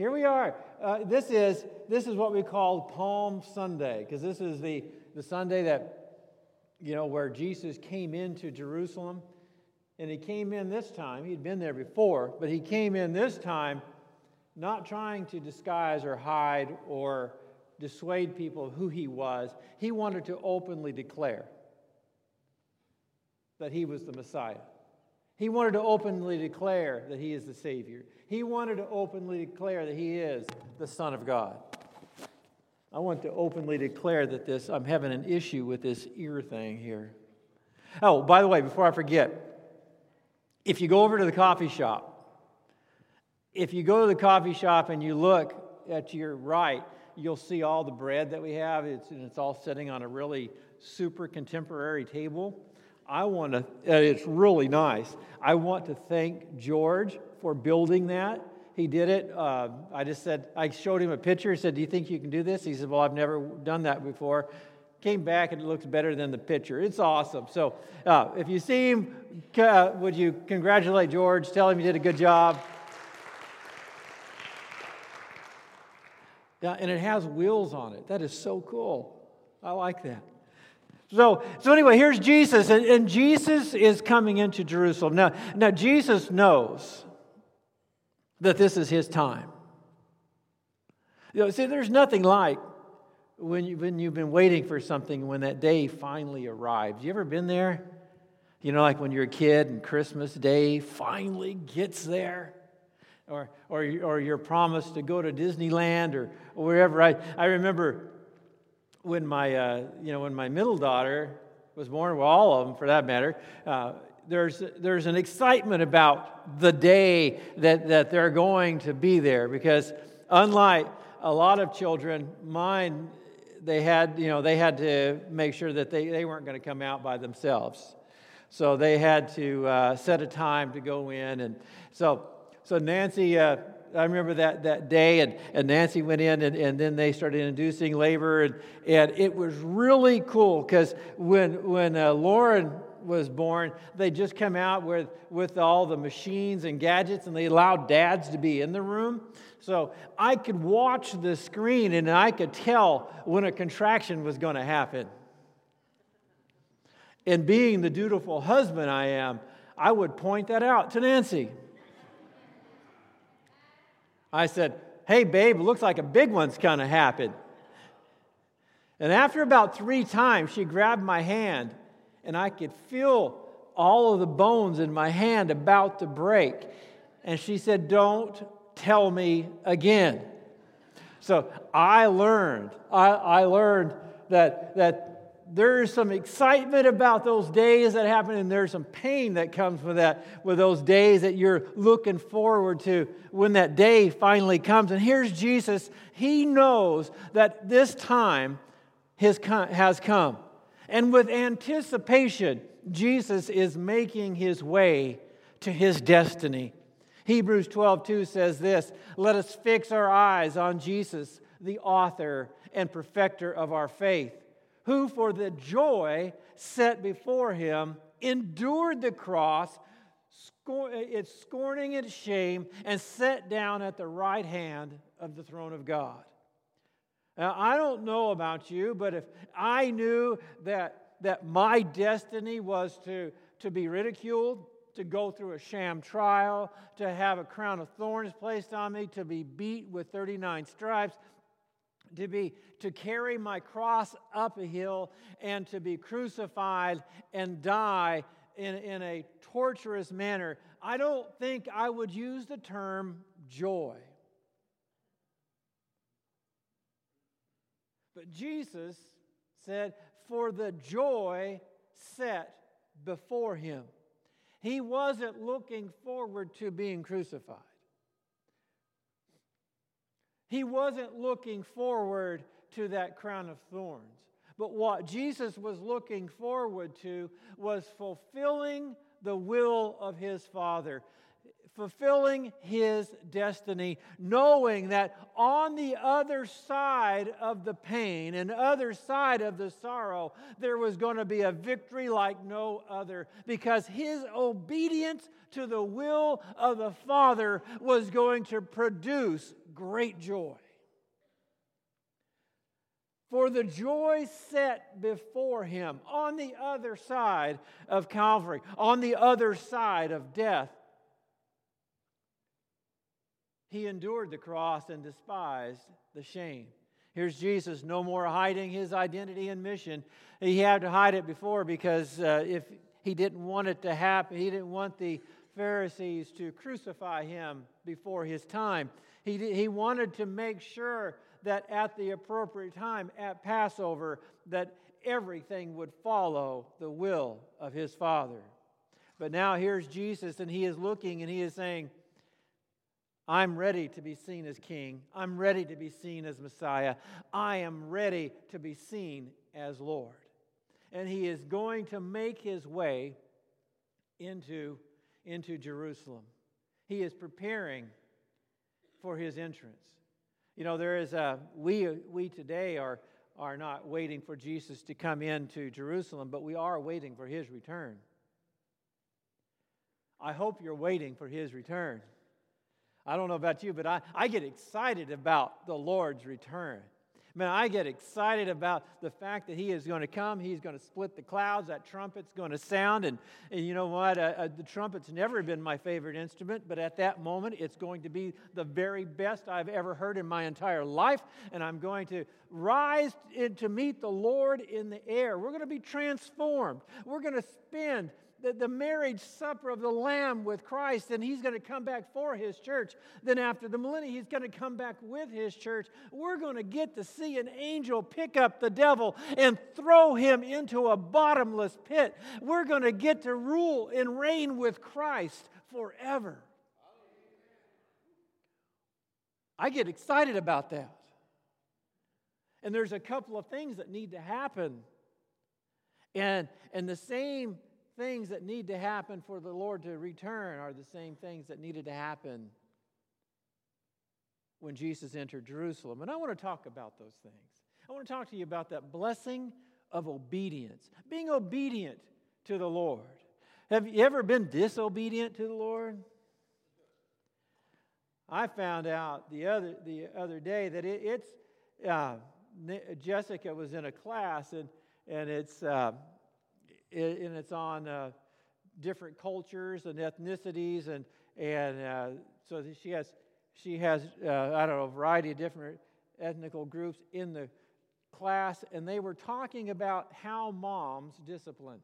Here we are. This is what we call Palm Sunday, because this is the Sunday that, you know, where Jesus came into Jerusalem. And he came in this time. He'd been there before, but he came in this time not trying to disguise or hide or dissuade people of who he was. He wanted to openly declare that he was the Messiah. He wanted to openly declare that he is the Savior. He wanted to openly declare that he is the Son of God. I want to openly declare that this, I'm having an issue with this ear thing here. Oh, by the way, before I forget, if you go over to the coffee shop, if you go to the coffee shop and you look at your right, you'll see all the bread that we have. It's all sitting on a really super contemporary table. It's really nice. I want to thank George for building that. He did it. I showed him a picture. I said, "Do you think you can do this?" He said, "Well, I've never done that before." Came back and it looks better than the picture. It's awesome. So if you see him, would you congratulate George? Tell him you did a good job. Yeah, and it has wheels on it. That is so cool. I like that. So anyway, here's Jesus, and Jesus is coming into Jerusalem. Now Jesus knows that this is his time. You know, see, there's nothing like when you've been waiting for something, when that day finally arrives. You ever been there? You know, like when you're a kid and Christmas Day finally gets there. Or you're promised to go to Disneyland or wherever. I remember when my middle daughter was born, well, all of them for that matter. There's an excitement about the day that they're going to be there, because unlike a lot of children, mine, they had to make sure that they weren't going to come out by themselves, so they had to set a time to go in, and so. So Nancy, I remember that day, and Nancy went in, and then they started inducing labor, and it was really cool, because when Lauren was born, they just come out with all the machines and gadgets, and they allowed dads to be in the room. So I could watch the screen, and I could tell when a contraction was going to happen. And being the dutiful husband I am, I would point that out to Nancy. I said, "Hey, babe, it looks like a big one's going to happen." And after about 3 times, she grabbed my hand, and I could feel all of the bones in my hand about to break. And she said, "Don't tell me again." So I learned that there is some excitement about those days that happen, and there's some pain that comes with that, with those days that you're looking forward to when that day finally comes. And here's Jesus. He knows that this time has come. And with anticipation, Jesus is making his way to his destiny. Hebrews 12:2 says this, "Let us fix our eyes on Jesus, the author and perfecter of our faith, who for the joy set before him endured the cross, scorning its shame, and sat down at the right hand of the throne of God." Now, I don't know about you, but if I knew that my destiny was to be ridiculed, to go through a sham trial, to have a crown of thorns placed on me, to be beat with 39 stripes, to carry my cross up a hill, and to be crucified and die in a torturous manner, I don't think I would use the term joy. But Jesus said, for the joy set before him. He wasn't looking forward to being crucified. He wasn't looking forward to that crown of thorns. But what Jesus was looking forward to was fulfilling the will of his Father, fulfilling his destiny, knowing that on the other side of the pain and other side of the sorrow, there was going to be a victory like no other, because his obedience to the will of the Father was going to produce great joy. For the joy set before him on the other side of Calvary, on the other side of death, he endured the cross and despised the shame. Here's Jesus, no more hiding his identity and mission. He had to hide it before because if he didn't want it to happen, he didn't want the Pharisees to crucify him before his time. He wanted to make sure that at the appropriate time, at Passover, that everything would follow the will of his Father. But now here's Jesus, and he is looking, and he is saying, I'm ready to be seen as King. I'm ready to be seen as Messiah. I am ready to be seen as Lord. And he is going to make his way into Jerusalem. He is preparing for his entrance. You know, there is we today are not waiting for Jesus to come into Jerusalem, but we are waiting for his return. I hope you're waiting for his return. I don't know about you, but I get excited about the Lord's return. Man, I get excited about the fact that he is going to come. He's going to split the clouds. That trumpet's going to sound. And you know what? The trumpet's never been my favorite instrument, but at that moment, it's going to be the very best I've ever heard in my entire life. And I'm going to rise to meet the Lord in the air. We're going to be transformed. We're going to spend the marriage supper of the Lamb with Christ, and he's going to come back for his church. Then after the millennium, he's going to come back with his church. We're going to get to see an angel pick up the devil and throw him into a bottomless pit. We're going to get to rule and reign with Christ forever. I get excited about that. And there's a couple of things that need to happen. And the same things that need to happen for the Lord to return are the same things that needed to happen when Jesus entered Jerusalem. And I want to talk about those things. I want to talk to you about that blessing of obedience, being obedient to the Lord. Have you ever been disobedient to the Lord? I found out the other day that it's Jessica was in a class and it's. And it's on different cultures and ethnicities, and so she has I don't know, a variety of different ethnical groups in the class, and they were talking about how moms discipline.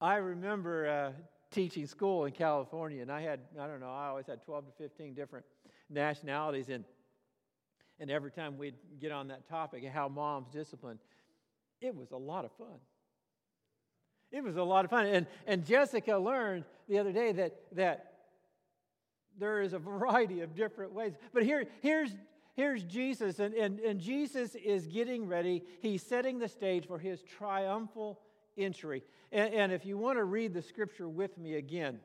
I remember teaching school in California, and I always had 12 to 15 different nationalities in. And every time we'd get on that topic of how moms discipline, it was a lot of fun. It was a lot of fun. And Jessica learned the other day that there is a variety of different ways. But here's Jesus, and Jesus is getting ready. He's setting the stage for his triumphal entry. And if you want to read the scripture with me again,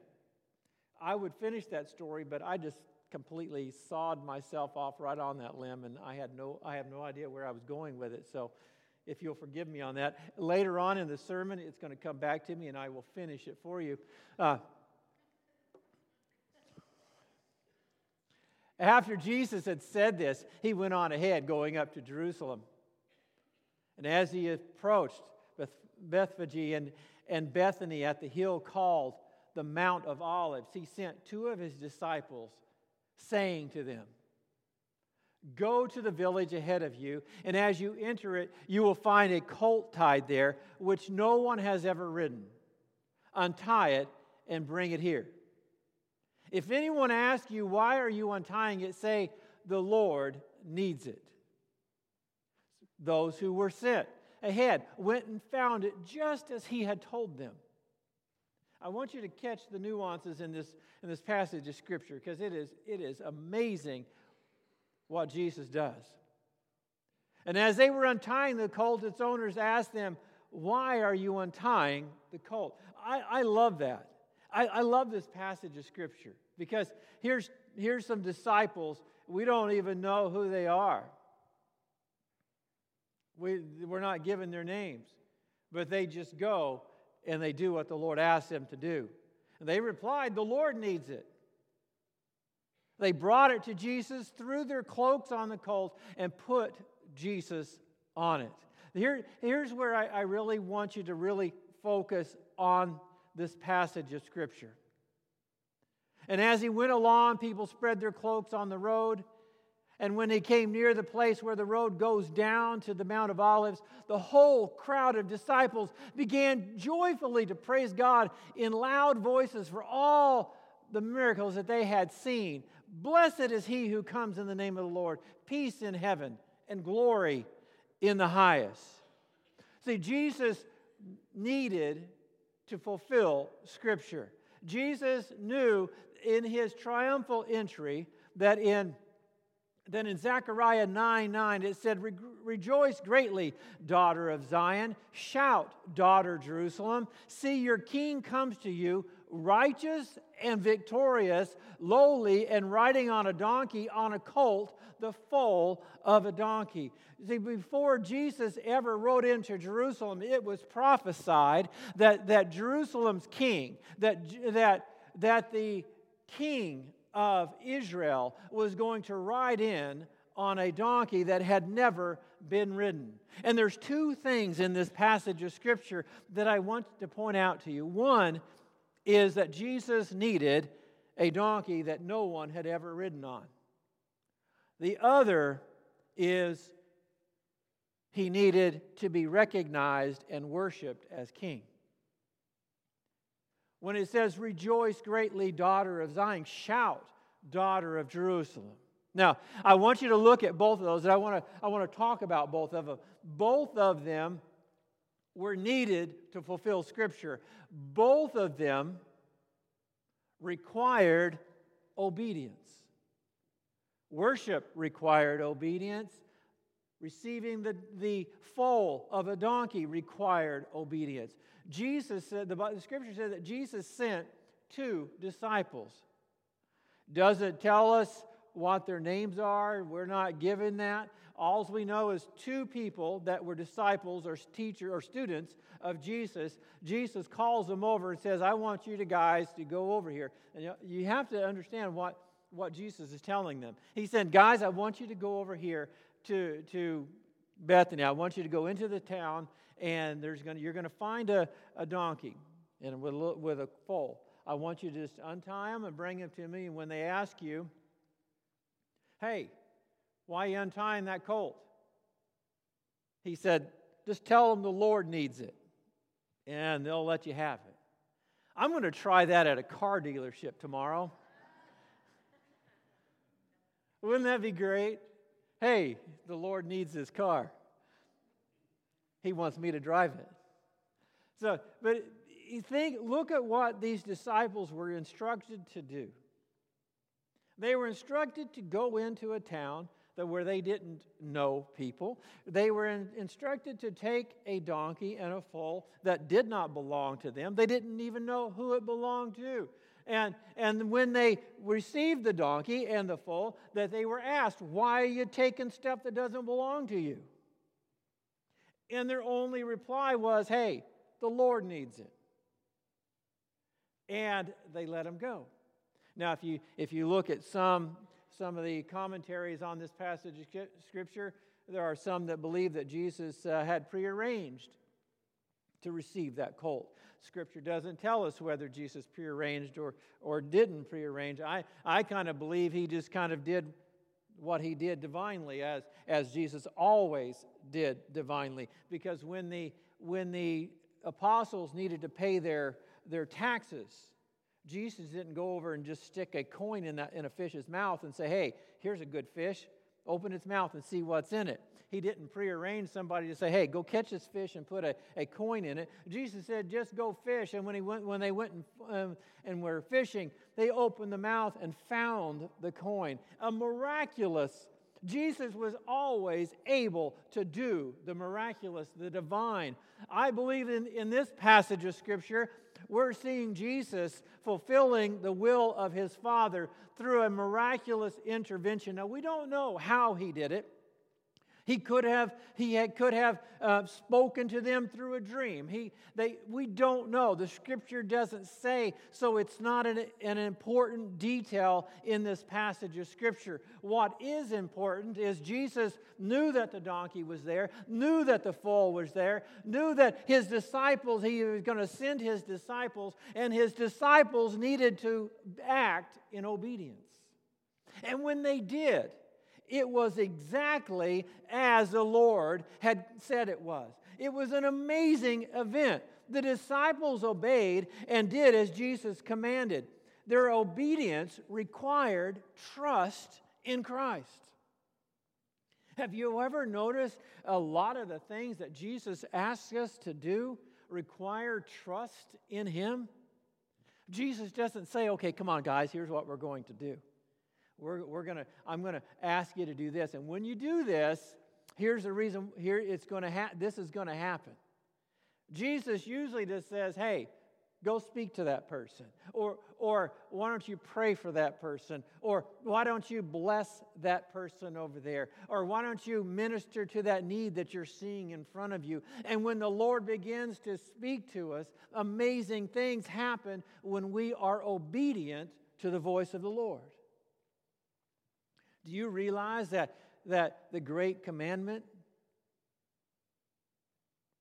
I would finish that story, but I just completely sawed myself off right on that limb, and I have no idea where I was going with it, so if you'll forgive me on that. Later on in the sermon, it's going to come back to me, and I will finish it for you. After Jesus had said this, he went on ahead, going up to Jerusalem. And as he approached Bethphage and Bethany at the hill called the Mount of Olives, he sent two of his disciples, saying to them, "Go to the village ahead of you, and as you enter it, you will find a colt tied there, which no one has ever ridden. Untie it and bring it here. If anyone asks you, 'Why are you untying it?' say, 'The Lord needs it.'" Those who were sent ahead went and found it just as he had told them. I want you to catch the nuances in this passage of Scripture, because it is amazing what Jesus does. And as they were untying the colt, its owners asked them, why are you untying the colt? I love that. I love this passage of Scripture, because here's some disciples. We don't even know who they are. We're not given their names, but they just go and they do what the Lord asked them to do. And they replied, the Lord needs it. They brought it to Jesus, threw their cloaks on the colt, and put Jesus on it. Here's where I really want you to really focus on this passage of Scripture. And as he went along, people spread their cloaks on the road. And when he came near the place where the road goes down to the Mount of Olives, the whole crowd of disciples began joyfully to praise God in loud voices for all the miracles that they had seen. Blessed is he who comes in the name of the Lord. Peace in heaven and glory in the highest. See, Jesus needed to fulfill Scripture. Jesus knew in his triumphal entry that in Zechariah 9:9 it said, Rejoice greatly, daughter of Zion. Shout, daughter Jerusalem. See, your king comes to you, righteous and victorious, lowly and riding on a donkey, on a colt, the foal of a donkey. See, before Jesus ever rode into Jerusalem, it was prophesied that Jerusalem's king, that the king of Israel was going to ride in on a donkey that had never been ridden. And there's two things in this passage of Scripture that I want to point out to you. One is that Jesus needed a donkey that no one had ever ridden on. The other is he needed to be recognized and worshiped as king. When it says, Rejoice greatly, daughter of Zion, shout, daughter of Jerusalem. Now, I want you to look at both of those, and I want to talk about both of them. Both of them were needed to fulfill Scripture. Both of them required obedience. Worship required obedience. Receiving the foal of a donkey required obedience. Jesus said, the Scripture said that Jesus sent two disciples. Doesn't tell us what their names are. We're not given that. All we know is two people that were disciples or teacher or students of Jesus. Jesus calls them over and says, I want you guys to go over here. And you have to understand what Jesus is telling them. He said, guys, I want you to go over here to Bethany. I want you to go into the town, and you're going to find a donkey and with a foal. I want you to just untie them and bring them to me. And when they ask you, hey, why are you untying that colt? He said, just tell them the Lord needs it, and they'll let you have it. I'm going to try that at a car dealership tomorrow. Wouldn't that be great? Hey, the Lord needs this car. He wants me to drive it. So, but look at what these disciples were instructed to do. They were instructed to go into a town where they didn't know people. They were instructed to take a donkey and a foal that did not belong to them. They didn't even know who it belonged to. And when they received the donkey and the foal, that they were asked, why are you taking stuff that doesn't belong to you? And their only reply was, hey, the Lord needs it. And they let him go. Now, if you look at some of the commentaries on this passage of Scripture, there are some that believe that Jesus had prearranged to receive that colt. Scripture doesn't tell us whether Jesus prearranged or didn't prearrange. I kind of believe he just kind of did what he did divinely, as Jesus always did divinely. Because when the apostles needed to pay their taxes, Jesus didn't go over and just stick a coin in a fish's mouth and say, hey, here's a good fish. Open its mouth and see what's in it. He didn't prearrange somebody to say, hey, go catch this fish and put a coin in it. Jesus said, just go fish. And when they went and were fishing, they opened the mouth and found the coin. A miraculous Jesus was always able to do the miraculous, the divine. I believe in this passage of Scripture, we're seeing Jesus fulfilling the will of his Father through a miraculous intervention. Now, we don't know how he did it. He could have spoken to them through a dream. We don't know. The Scripture doesn't say, so it's not an important detail in this passage of Scripture. What is important is Jesus knew that the donkey was there, knew that the foal was there, knew that his disciples, he was going to send his disciples, and his disciples needed to act in obedience. And when they did, it was exactly as the Lord had said it was. It was an amazing event. The disciples obeyed and did as Jesus commanded. Their obedience required trust in Christ. Have you ever noticed a lot of the things that Jesus asks us to do require trust in Him? Jesus doesn't say, okay, come on, guys, here's what we're going to do. I'm going to ask you to do this, and when you do this, here's the reason. This is going to happen. Jesus usually just says, "Hey, go speak to that person," or "Why don't you pray for that person?" or "Why don't you bless that person over there?" or "Why don't you minister to that need that you're seeing in front of you?" And when the Lord begins to speak to us, amazing things happen when we are obedient to the voice of the Lord. Do you realize that the great commandment?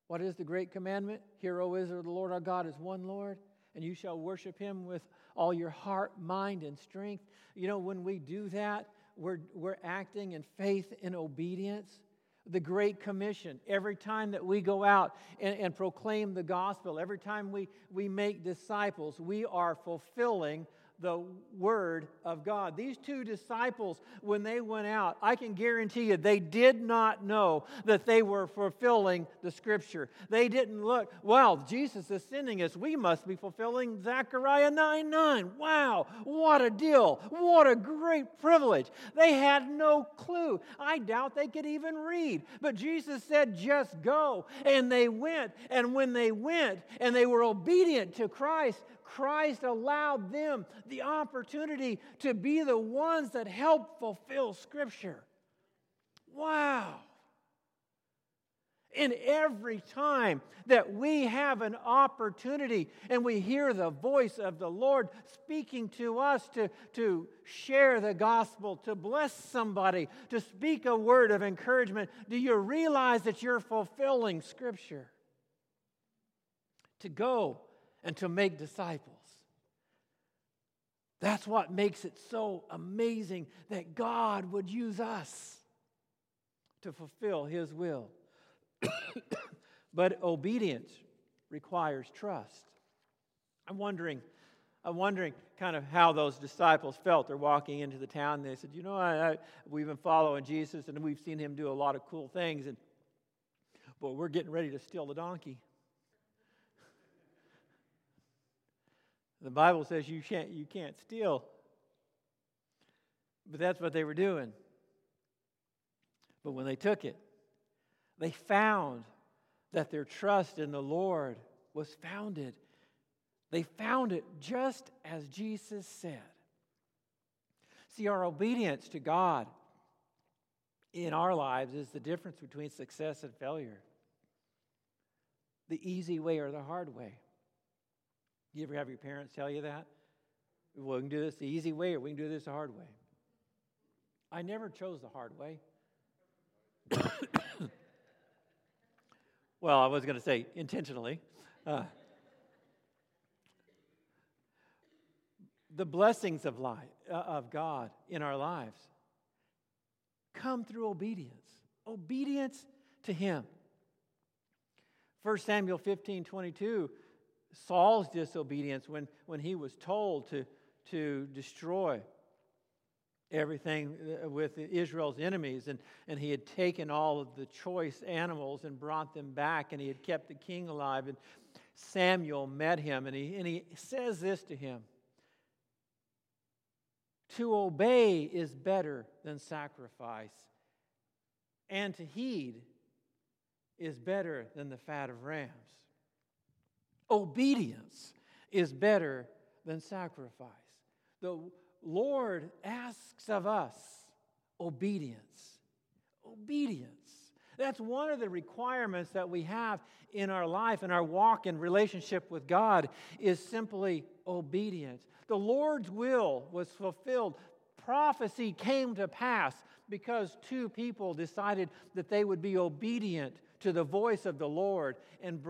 What is the great commandment? Hear, O Israel, the Lord our God is one Lord, and you shall worship Him with all your heart, mind, and strength. You know, when we do that, we're acting in faith and obedience. The Great Commission, every time that we go out and proclaim the gospel, every time we make disciples, we are fulfilling the Word of God. These two disciples, when they went out, I can guarantee you, they did not know that they were fulfilling the Scripture. They didn't look, wow, Jesus is sending us. We must be fulfilling Zechariah 9:9. Wow, what a deal. What a great privilege. They had no clue. I doubt they could even read. But Jesus said, just go. And they went. And when they went and they were obedient to Christ, Christ allowed them the opportunity to be the ones that help fulfill Scripture. Wow! And every time that we have an opportunity and we hear the voice of the Lord speaking to us to share the gospel, to bless somebody, to speak a word of encouragement, do you realize that you're fulfilling Scripture? To go and to make disciples. That's what makes it so amazing that God would use us to fulfill His will. But obedience requires trust. I'm wondering kind of how those disciples felt. They're walking into the town, and they said, you know, we've been following Jesus, and we've seen Him do a lot of cool things, but we're getting ready to steal the donkey. The Bible says you can't steal. But that's what they were doing. But when they took it, they found that their trust in the Lord was founded. They found it just as Jesus said. See, our obedience to God in our lives is the difference between success and failure. The easy way or the hard way. You ever have your parents tell you that? Well, we can do this the easy way or we can do this the hard way. I never chose the hard way. Well, I was going to say intentionally. The blessings of life, of God in our lives come through obedience. Obedience to Him. 1 Samuel 15:22 says, Saul's disobedience when he was told to destroy everything with Israel's enemies, and he had taken all of the choice animals and brought them back, and he had kept the king alive, and Samuel met him, and he says this to him, to obey is better than sacrifice, and to heed is better than the fat of rams. Obedience is better than sacrifice. The Lord asks of us obedience. Obedience. That's one of the requirements that we have in our life, in our walk and relationship with God, is simply obedience. The Lord's will was fulfilled. Prophecy came to pass because two people decided that they would be obedient to the voice of the Lord and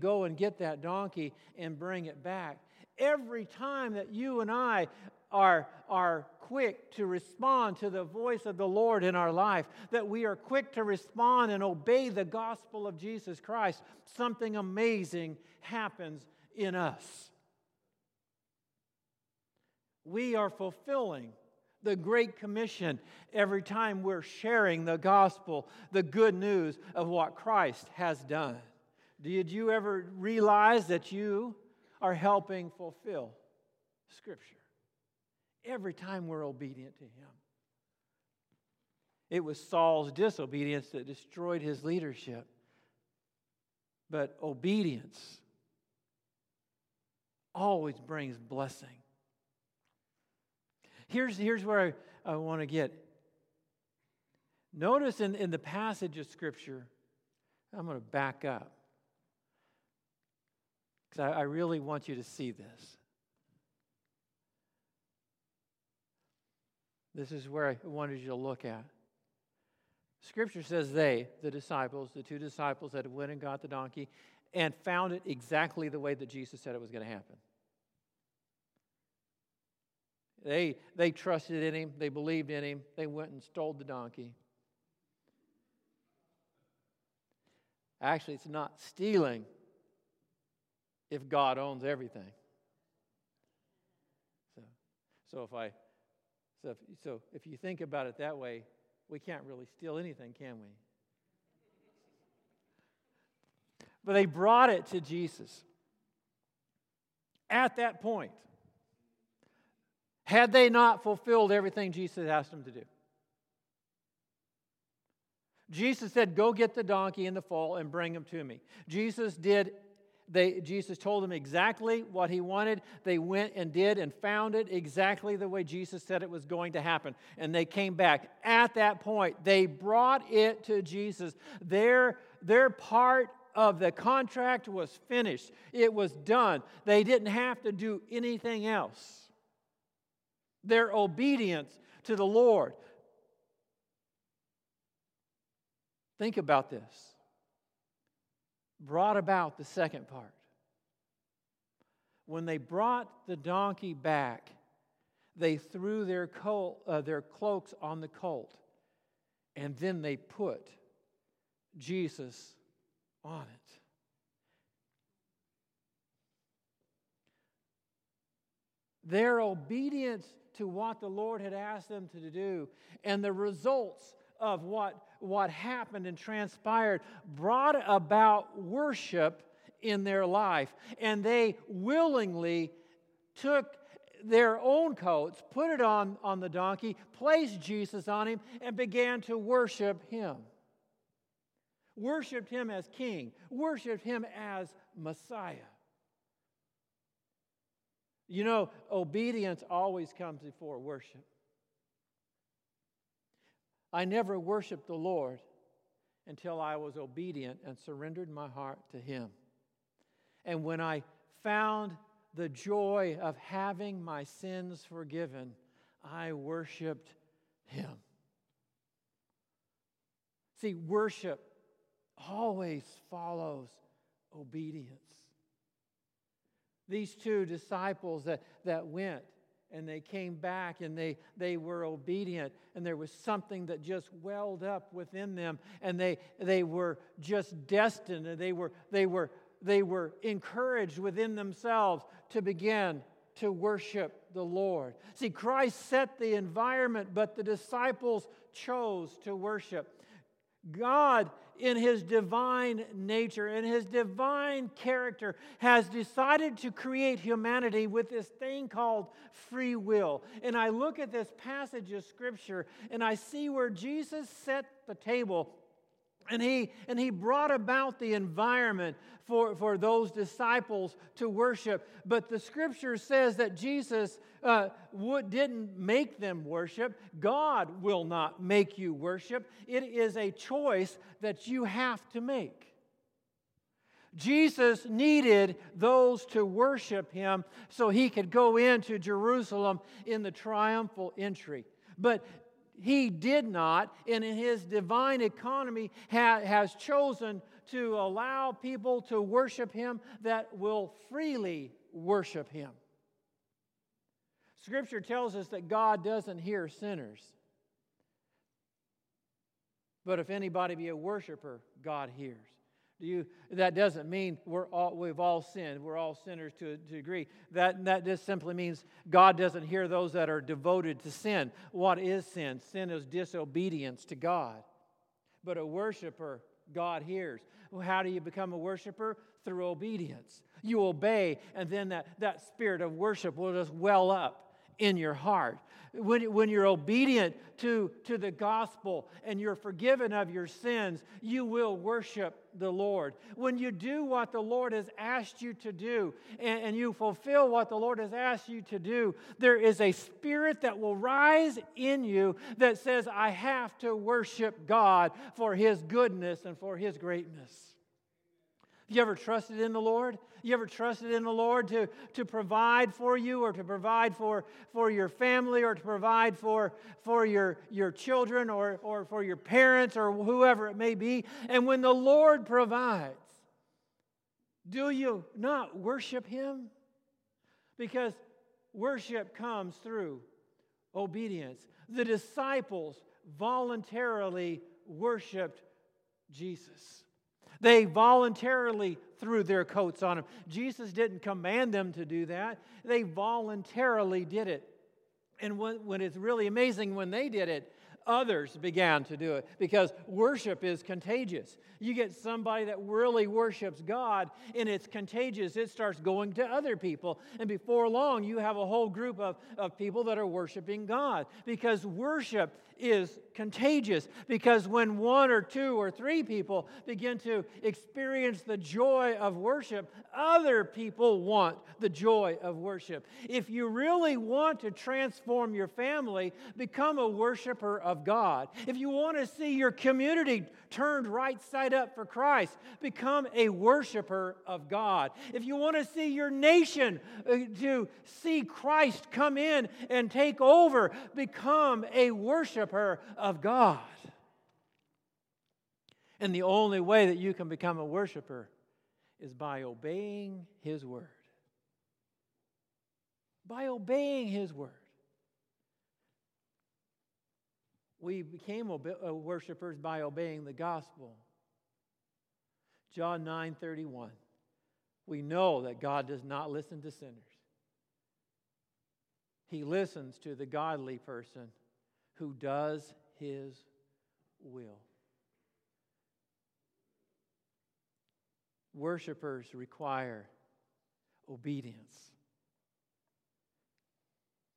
go and get that donkey and bring it back. Every time that you and I are quick to respond to the voice of the Lord in our life, that we are quick to respond and obey the gospel of Jesus Christ, something amazing happens in us. We are fulfilling the Great Commission every time we're sharing the gospel, the good news of what Christ has done. Did you ever realize that you are helping fulfill Scripture? Every time we're obedient to him. It was Saul's disobedience that destroyed his leadership. But obedience always brings blessing. Here's where I want to get. Notice in the passage of Scripture, I'm going to back up, because I really want you to see this. This is where I wanted you to look at. Scripture says the two disciples that went and got the donkey and found it exactly the way that Jesus said it was going to happen. They trusted in him. They believed in him. They went and stole the donkey. Actually, it's not stealing if God owns everything. So if you think about it that way, we can't really steal anything, can we? But they brought it to Jesus. At that point, had they not fulfilled everything Jesus asked them to do? Jesus said, "Go get the donkey in the fall and bring him to me." Jesus did. Jesus told them exactly what he wanted. They went and did and found it exactly the way Jesus said it was going to happen. And they came back. At that point, they brought it to Jesus. Their part of the contract was finished. It was done. They didn't have to do anything else. Their obedience to the Lord. Think about this. Brought about the second part. When they brought the donkey back, they threw their cloaks on the colt, and then they put Jesus on it. Their obedience to what the Lord had asked them to do, and the results of what happened and transpired, brought about worship in their life. And they willingly took their own coats, put it on the donkey, placed Jesus on him, and began to worship him. Worshipped him as king. Worshipped him as Messiah. You know, obedience always comes before worship. I never worshiped the Lord until I was obedient and surrendered my heart to him. And when I found the joy of having my sins forgiven, I worshiped him. See, worship always follows obedience. These two disciples that went, and they came back, and they were obedient, and there was something that just welled up within them, and they were just destined, and they were encouraged within themselves to begin to worship the Lord. See, Christ set the environment, but the disciples chose to worship. God, in his divine nature, in his divine character, has decided to create humanity with this thing called free will. And I look at this passage of Scripture, and I see where Jesus set the table, and he brought about the environment for those disciples to worship. But the Scripture says that Jesus didn't make them worship. God will not make you worship. It is a choice that you have to make. Jesus needed those to worship him so he could go into Jerusalem in the triumphal entry. But he did not, and in his divine economy has chosen to allow people to worship him that will freely worship him. Scripture tells us that God doesn't hear sinners. But if anybody be a worshiper, God hears. That doesn't mean we've all sinned. We're all sinners to a degree. That just simply means God doesn't hear those that are devoted to sin. What is sin? Sin is disobedience to God. But a worshiper, God hears. Well, how do you become a worshiper? Through obedience. You obey, and then that spirit of worship will just well up in your heart. When you're obedient to the gospel and you're forgiven of your sins, you will worship the Lord. When you do what the Lord has asked you to do and you fulfill what the Lord has asked you to do, there is a spirit that will rise in you that says, I have to worship God for his goodness and for his greatness. You ever trusted in the Lord? You ever trusted in the Lord to provide for you, or to provide for your family, or to provide for your children, or for your parents, or whoever it may be? And when the Lord provides, do you not worship him? Because worship comes through obedience. The disciples voluntarily worshiped Jesus. They voluntarily threw their coats on him. Jesus didn't command them to do that. They voluntarily did it. And when it's really amazing, when they did it, others began to do it, because worship is contagious. You get somebody that really worships God, and it's contagious. It starts going to other people. And before long, you have a whole group of people that are worshiping God, because worship is contagious. Because when one or two or three people begin to experience the joy of worship, other people want the joy of worship. If you really want to transform your family, become a worshiper of God. If you want to see your community turned right side up for Christ, become a worshiper of God. If you want to see your nation to see Christ come in and take over, become a worshiper of God. And the only way that you can become a worshiper is by obeying his word. By obeying his word. We became worshipers by obeying the gospel. John 9:31. We know that God does not listen to sinners. He listens to the godly person who does his will. Worshipers require obedience.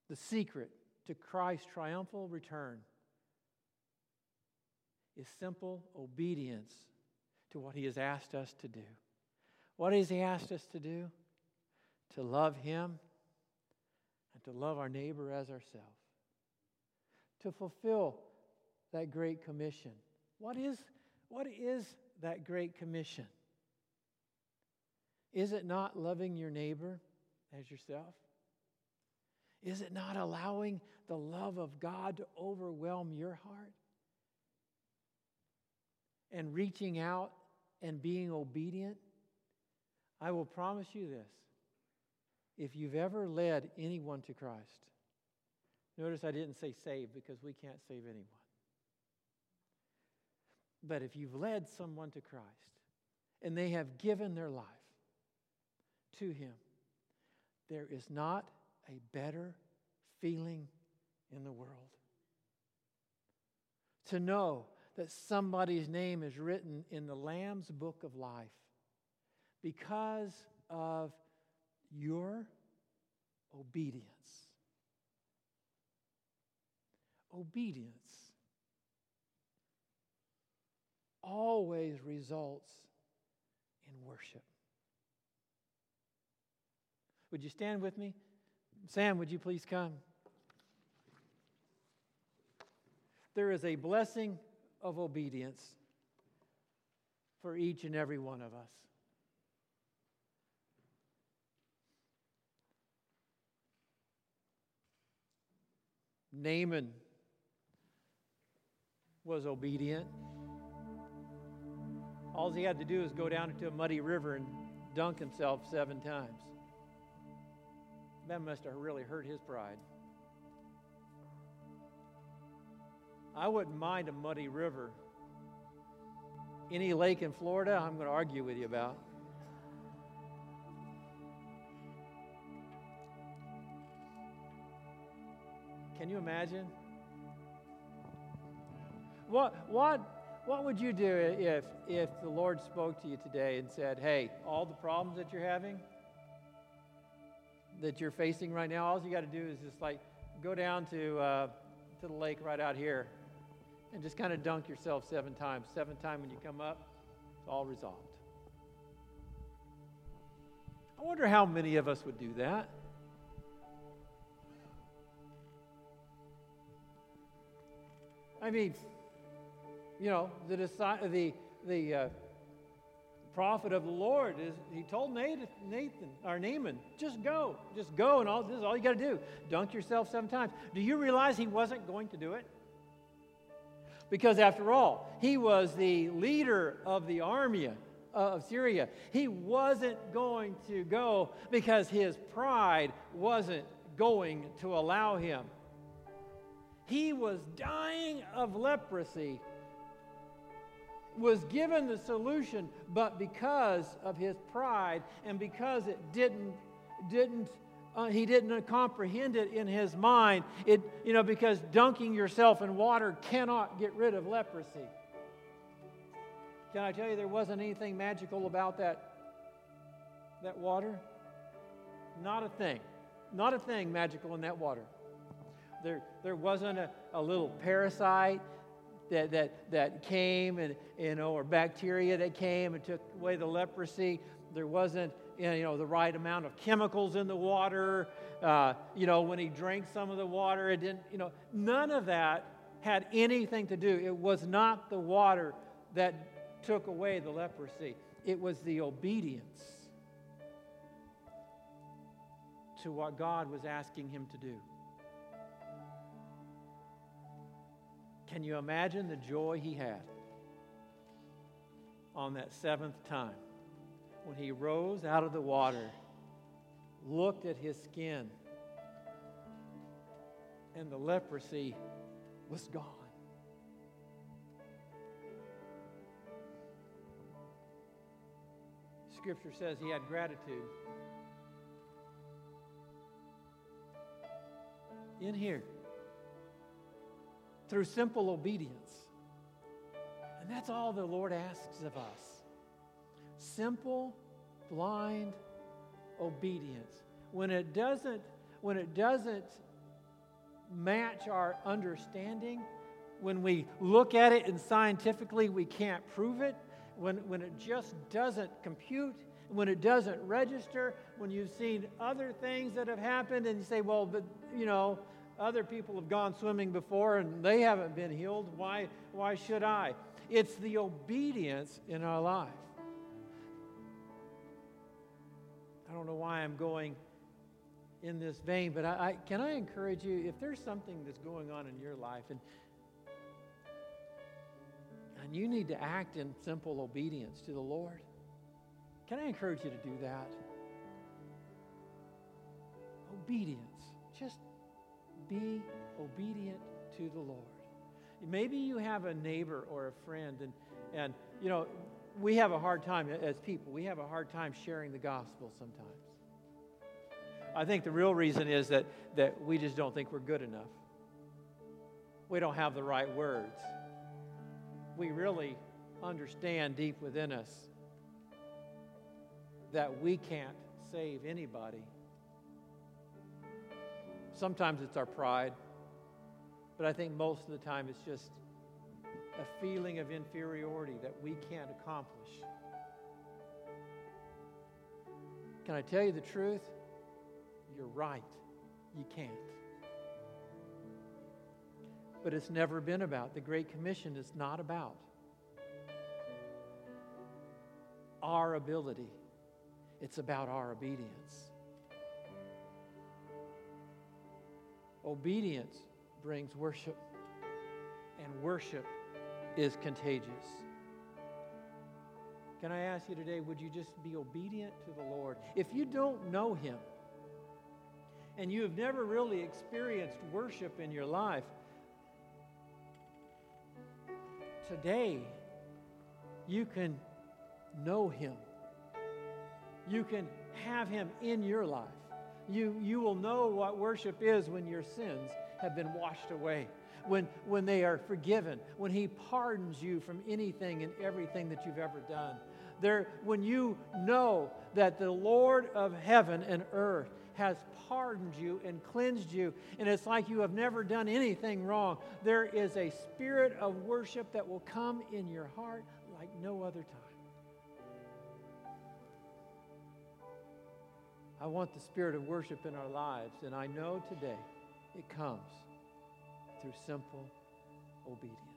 The secret to Christ's triumphal return is simple obedience to what he has asked us to do. What has he asked us to do? To love him and to love our neighbor as ourselves. To fulfill that great commission. What is that great commission? Is it not loving your neighbor as yourself? Is it not allowing the love of God to overwhelm your heart? And reaching out and being obedient? I will promise you this. If you've ever led anyone to Christ, notice I didn't say save, because we can't save anyone. But if you've led someone to Christ and they have given their life to him, there is not a better feeling in the world. To know that somebody's name is written in the Lamb's Book of Life because of your obedience. Obedience always results in worship. Would you stand with me? Sam, would you please come? There is a blessing of obedience for each and every one of us. Naaman was obedient. All he had to do is go down into a muddy river and dunk himself 7 times. That must have really hurt his pride. I wouldn't mind a muddy river. Any lake in Florida, I'm going to argue with you about. Can you imagine? What would you do if the Lord spoke to you today and said, hey, all the problems that you're having, that you're facing right now, all you got to do is just like go down to the lake right out here and just kind of dunk yourself 7 times. 7th time when you come up, it's all resolved. I wonder how many of us would do that. I mean, you know, the prophet of the Lord, he told Naaman, just go, and all this is all you got to do. Dunk yourself 7 times. Do you realize he wasn't going to do it? Because after all, he was the leader of the army of Syria. He wasn't going to go because his pride wasn't going to allow him. He was dying of leprosy, was given the solution, but because of his pride and because it he didn't comprehend it in his mind, because dunking yourself in water cannot get rid of leprosy. Can I tell you, there wasn't anything magical about that water? Not a thing magical in that water. There wasn't a little parasite that came, and or bacteria that came and took away the leprosy. There wasn't the right amount of chemicals in the water. When he drank some of the water, it didn't. None of that had anything to do. It was not the water that took away the leprosy. It was the obedience to what God was asking him to do. Can you imagine the joy he had on that 7th time when he rose out of the water, looked at his skin, and the leprosy was gone? Scripture says he had gratitude. In here, through simple obedience. And that's all the Lord asks of us. Simple, blind obedience. When it doesn't match our understanding, when we look at it and scientifically we can't prove it, when it just doesn't compute, when it doesn't register, when you've seen other things that have happened and you say, well, but other people have gone swimming before and they haven't been healed. Why should I? It's the obedience in our life. I don't know why I'm going in this vein, but can I encourage you, if there's something that's going on in your life and you need to act in simple obedience to the Lord, can I encourage you to do that? Obedience. Just be obedient to the Lord. Maybe you have a neighbor or a friend, and we have a hard time as people. We have a hard time sharing the gospel sometimes. I think the real reason is that we just don't think we're good enough. We don't have the right words. we really understand deep within us that we can't save anybody. Sometimes it's our pride, but I think most of the time it's just a feeling of inferiority that we can't accomplish. Can I tell you the truth? You're right. You can't. But it's never been about. The Great Commission is not about our ability. It's about our obedience. Obedience brings worship, and worship is contagious. Can I ask you today, would you just be obedient to the Lord? If you don't know Him, and you have never really experienced worship in your life, today you can know Him. You can have Him in your life. You will know what worship is when your sins have been washed away, when they are forgiven, when He pardons you from anything and everything that you've ever done. When you know that the Lord of heaven and earth has pardoned you and cleansed you, and it's like you have never done anything wrong, there is a spirit of worship that will come in your heart like no other time. I want the spirit of worship in our lives, and I know today it comes through simple obedience.